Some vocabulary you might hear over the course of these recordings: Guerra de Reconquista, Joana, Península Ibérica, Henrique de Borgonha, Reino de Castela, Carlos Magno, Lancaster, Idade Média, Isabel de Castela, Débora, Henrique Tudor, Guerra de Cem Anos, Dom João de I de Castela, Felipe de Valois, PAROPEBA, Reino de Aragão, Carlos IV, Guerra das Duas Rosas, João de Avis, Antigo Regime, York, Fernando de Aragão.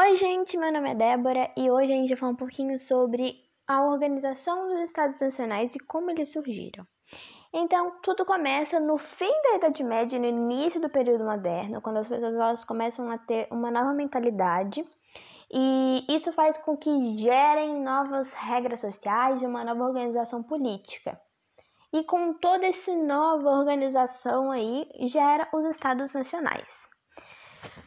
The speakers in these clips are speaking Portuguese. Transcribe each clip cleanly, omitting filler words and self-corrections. Oi gente, meu nome é Débora e hoje a gente vai falar um pouquinho sobre a organização dos Estados Nacionais e como eles surgiram. Então, tudo começa no fim da Idade Média e no início do período moderno, quando as pessoas elas começam a ter uma nova mentalidade e isso faz com que gerem novas regras sociais e uma nova organização política. E com toda essa nova organização aí, gera os Estados Nacionais.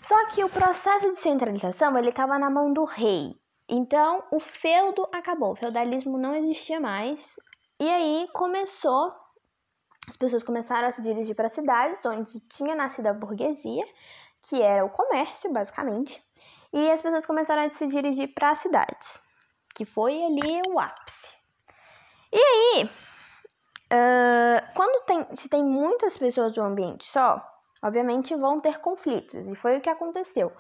Só que o processo de centralização, ele estava na mão do rei. Então, o feudo acabou, o feudalismo não existia mais. E aí, as pessoas começaram a se dirigir para cidades onde tinha nascido a burguesia, que era o comércio, basicamente. E as pessoas começaram a se dirigir para cidades, que foi ali o ápice. E aí, quando se tem muitas pessoas no ambiente só, obviamente vão ter conflitos, e foi o que aconteceu.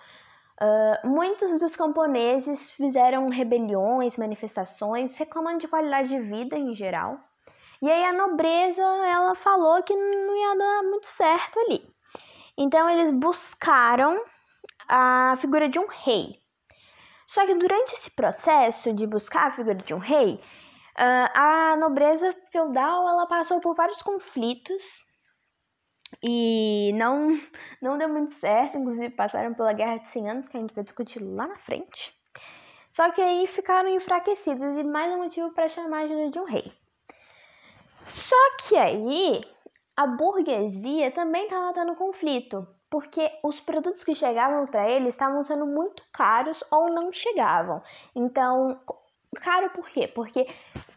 Muitos dos camponeses fizeram rebeliões, manifestações, reclamando de qualidade de vida em geral. E aí a nobreza, ela falou que não ia dar muito certo ali. Então eles buscaram a figura de um rei. Só que durante esse processo de buscar a figura de um rei, a nobreza feudal, ela passou por vários conflitos. E não deu muito certo, inclusive passaram pela Guerra de 100 Anos, que a gente vai discutir lá na frente. Só que aí ficaram enfraquecidos e mais um motivo para chamar a ajuda de um rei. Só que aí a burguesia também estava tendo conflito, porque os produtos que chegavam para eles estavam sendo muito caros ou não chegavam. Então, caro por quê? Porque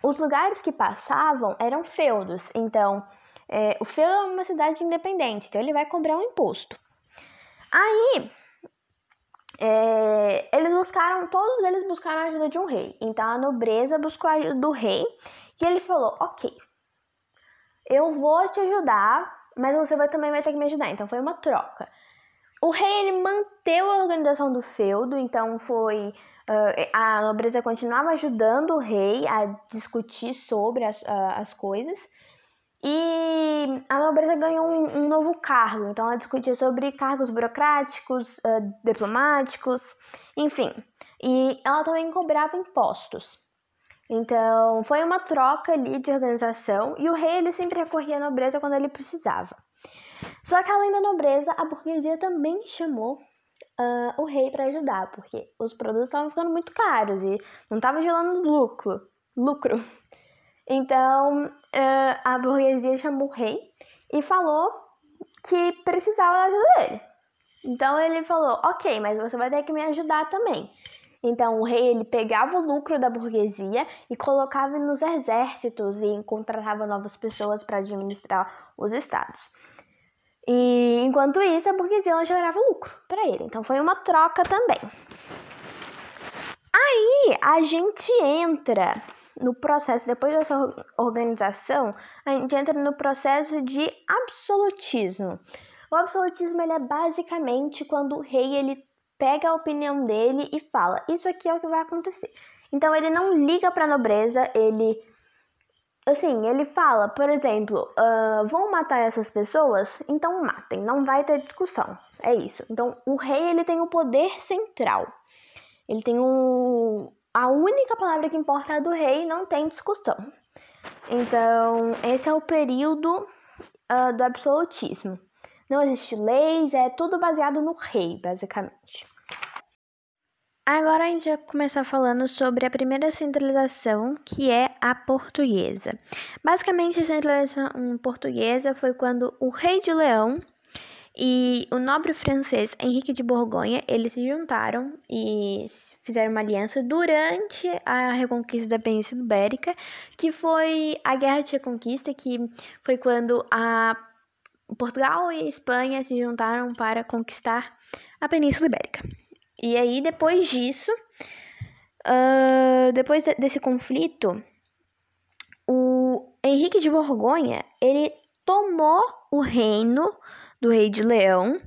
os lugares que passavam eram feudos, então... o feudo é uma cidade independente, então ele vai cobrar um imposto. Aí, todos eles buscaram a ajuda de um rei. Então, a nobreza buscou a ajuda do rei e ele falou, ok, eu vou te ajudar, mas você também vai ter que me ajudar. Então, foi uma troca. O rei, ele manteve a organização do feudo, então a nobreza continuava ajudando o rei a discutir sobre as coisas. E a nobreza ganhou um novo cargo, então ela discutia sobre cargos burocráticos, diplomáticos, enfim. E ela também cobrava impostos. Então, foi uma troca ali de organização e o rei ele sempre recorria à nobreza quando ele precisava. Só que além da nobreza, a burguesia também chamou o rei para ajudar, porque os produtos estavam ficando muito caros e não estava gerando lucro. Então, a burguesia chamou o rei e falou que precisava da ajuda dele. Então, ele falou, ok, mas você vai ter que me ajudar também. Então, o rei ele pegava o lucro da burguesia e colocava nos exércitos e contratava novas pessoas para administrar os estados. E, enquanto isso, a burguesia ela gerava lucro para ele. Então, foi uma troca também. Aí, a gente entra... no processo, depois dessa organização, a gente entra no processo de absolutismo. O absolutismo ele é basicamente quando o rei ele pega a opinião dele e fala, isso aqui é o que vai acontecer. Então ele não liga para a nobreza, ele fala, por exemplo, vão matar essas pessoas? Então matem, não vai ter discussão, é isso. Então o rei ele tem o poder central, ele tem a única palavra que importa é a do rei, não tem discussão. Então, esse é o período do absolutismo. Não existe leis, é tudo baseado no rei, basicamente. Agora a gente vai começar falando sobre a primeira centralização, que é a portuguesa. Basicamente, a centralização portuguesa foi quando o rei de Leão e o nobre francês Henrique de Borgonha, eles se juntaram e fizeram uma aliança durante a Reconquista da Península Ibérica, que foi a Guerra de Reconquista, que foi quando Portugal e a Espanha se juntaram para conquistar a Península Ibérica. E aí, depois disso, desse conflito, o Henrique de Borgonha, ele tomou o reino do rei de Leão,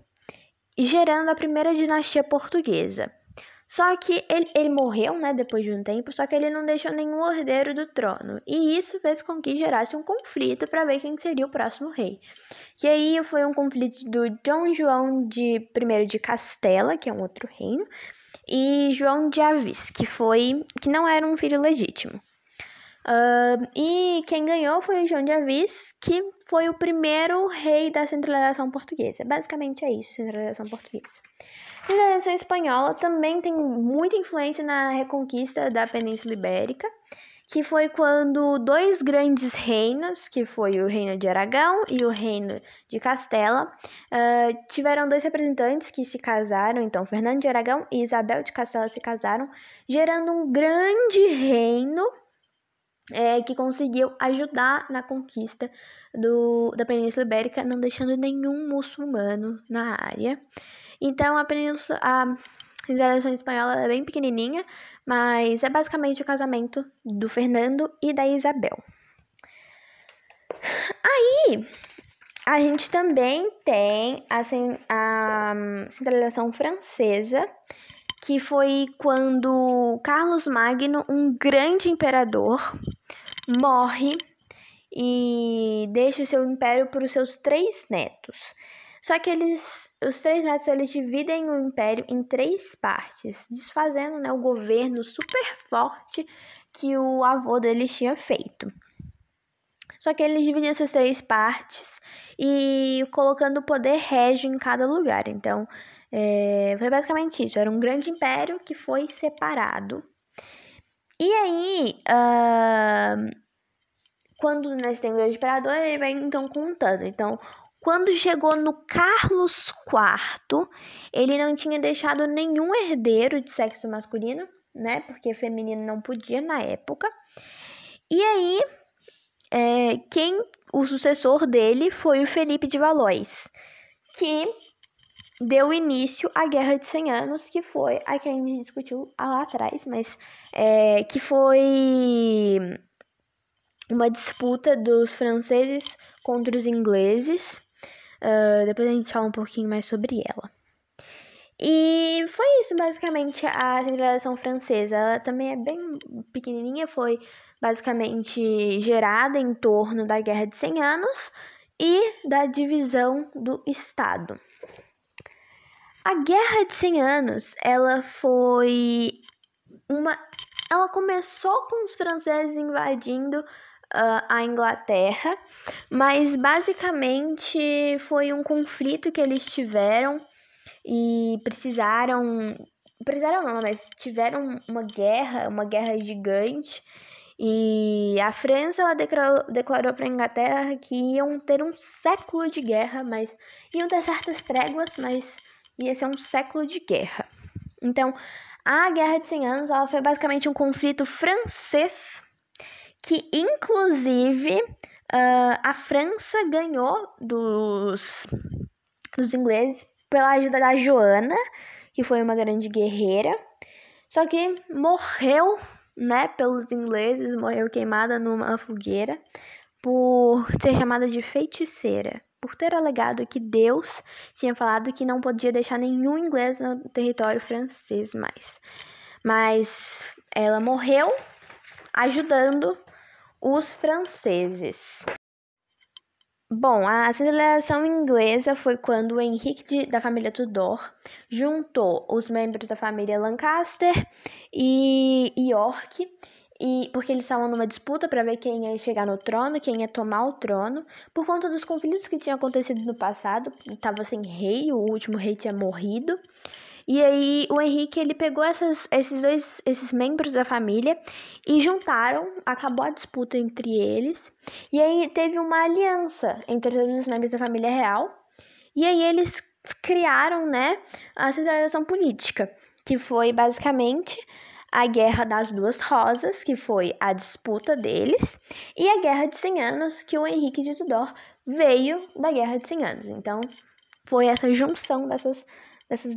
gerando a primeira dinastia portuguesa. Só que ele morreu, né, depois de um tempo, só que ele não deixou nenhum herdeiro do trono. E isso fez com que gerasse um conflito para ver quem seria o próximo rei. E aí foi um conflito do Dom João de I de Castela, que é um outro reino, e João de Avis, que não era um filho legítimo. E quem ganhou foi o João de Avis, que foi o primeiro rei da centralização portuguesa. Basicamente é isso, centralização portuguesa. A centralização espanhola também tem muita influência na reconquista da Península Ibérica, que foi quando dois grandes reinos, que foi o Reino de Aragão e o Reino de Castela, tiveram dois representantes que se casaram, então Fernando de Aragão e Isabel de Castela se casaram, gerando um grande reino, que conseguiu ajudar na conquista da Península Ibérica, não deixando nenhum muçulmano na área. Então, a centralização espanhola é bem pequenininha, mas é basicamente o casamento do Fernando e da Isabel. Aí, a gente também tem a centralização francesa, que foi quando Carlos Magno, um grande imperador, morre e deixa o seu império para os seus 3 netos. Só que os 3 netos eles dividem o império em 3 partes, desfazendo, né, o governo super forte que o avô deles tinha feito. Só que eles dividiam essas 3 partes e colocando o poder régio em cada lugar. Então, foi basicamente isso, era um grande império que foi separado. E aí, quando nós temos o grande imperador, ele vai então contando. Então, quando chegou no Carlos IV, ele não tinha deixado nenhum herdeiro de sexo masculino, né? Porque feminino não podia na época. E aí, o sucessor dele foi o Felipe de Valois, que deu início à Guerra de 100 Anos, que foi a que a gente discutiu lá atrás, mas que foi uma disputa dos franceses contra os ingleses. Depois a gente fala um pouquinho mais sobre ela. E foi isso, basicamente, a centralização francesa. Ela também é bem pequenininha, foi basicamente gerada em torno da Guerra de 100 Anos e da divisão do Estado. A Guerra de 100 Anos, ela começou com os franceses invadindo a Inglaterra, mas basicamente foi um conflito que eles tiveram e tiveram uma guerra gigante, e a França ela declarou para a Inglaterra que iam ter um século de guerra, mas iam ter certas tréguas, mas e esse é um século de guerra. Então, a Guerra de 100 Anos ela foi basicamente um conflito francês que, inclusive, a França ganhou dos ingleses pela ajuda da Joana, que foi uma grande guerreira, só que morreu, né, pelos ingleses, morreu queimada numa fogueira por ser chamada de feiticeira, por ter alegado que Deus tinha falado que não podia deixar nenhum inglês no território francês mais. Mas ela morreu ajudando os franceses. Bom, a centralização inglesa foi quando o Henrique da família Tudor juntou os membros da família Lancaster e York, porque eles estavam numa disputa para ver quem ia chegar no trono, quem ia tomar o trono, por conta dos conflitos que tinham acontecido no passado, estava sem rei, o último rei tinha morrido. E aí o Henrique ele pegou esses membros da família e juntaram, acabou a disputa entre eles, e aí teve uma aliança entre todos os membros da família real, e aí eles criaram, né, a centralização política, que foi basicamente a Guerra das Duas Rosas, que foi a disputa deles, e a Guerra de 100 Anos, que o Henrique de Tudor veio da Guerra de 100 Anos. Então, foi essa junção dessas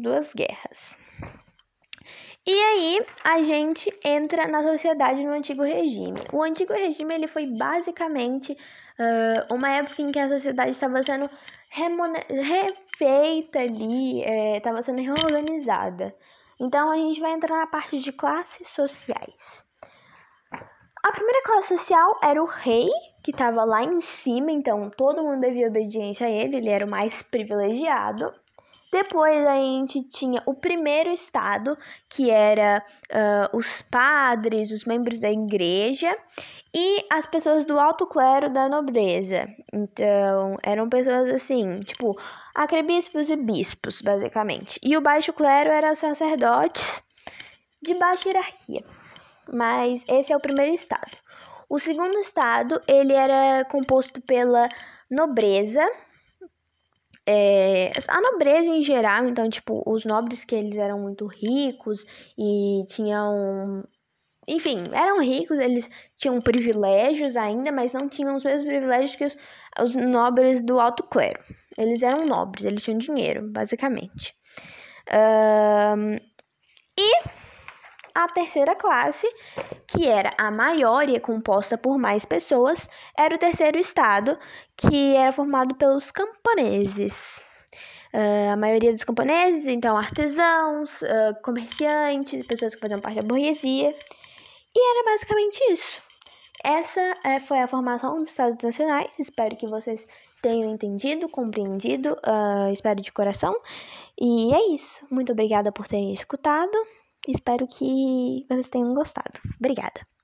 duas guerras. E aí, a gente entra na sociedade no Antigo Regime. O Antigo Regime ele foi basicamente uma época em que a sociedade estava sendo refeita ali, estava sendo reorganizada. Então, a gente vai entrar na parte de classes sociais. A primeira classe social era o rei, que estava lá em cima, então todo mundo devia obediência a ele, ele era o mais privilegiado. Depois a gente tinha o primeiro estado, que era os padres, os membros da igreja e as pessoas do alto clero da nobreza. Então, eram pessoas assim, tipo, arcebispos e bispos, basicamente. E o baixo clero eram os sacerdotes de baixa hierarquia. Mas esse é o primeiro estado. O segundo estado, ele era composto pela nobreza. A nobreza em geral, então, tipo, os nobres que eles eram muito ricos e tinham... Enfim, eram ricos, eles tinham privilégios ainda, mas não tinham os mesmos privilégios que os nobres do alto clero. Eles eram nobres, eles tinham dinheiro, basicamente. E... a terceira classe, que era a maior e é composta por mais pessoas, era o terceiro estado, que era formado pelos camponeses. A maioria dos camponeses, então artesãos, comerciantes, pessoas que faziam parte da burguesia. E era basicamente isso. Essa foi a formação dos estados nacionais. Espero que vocês tenham entendido, compreendido, espero de coração. E é isso. Muito obrigada por terem escutado. Espero que vocês tenham gostado. Obrigada!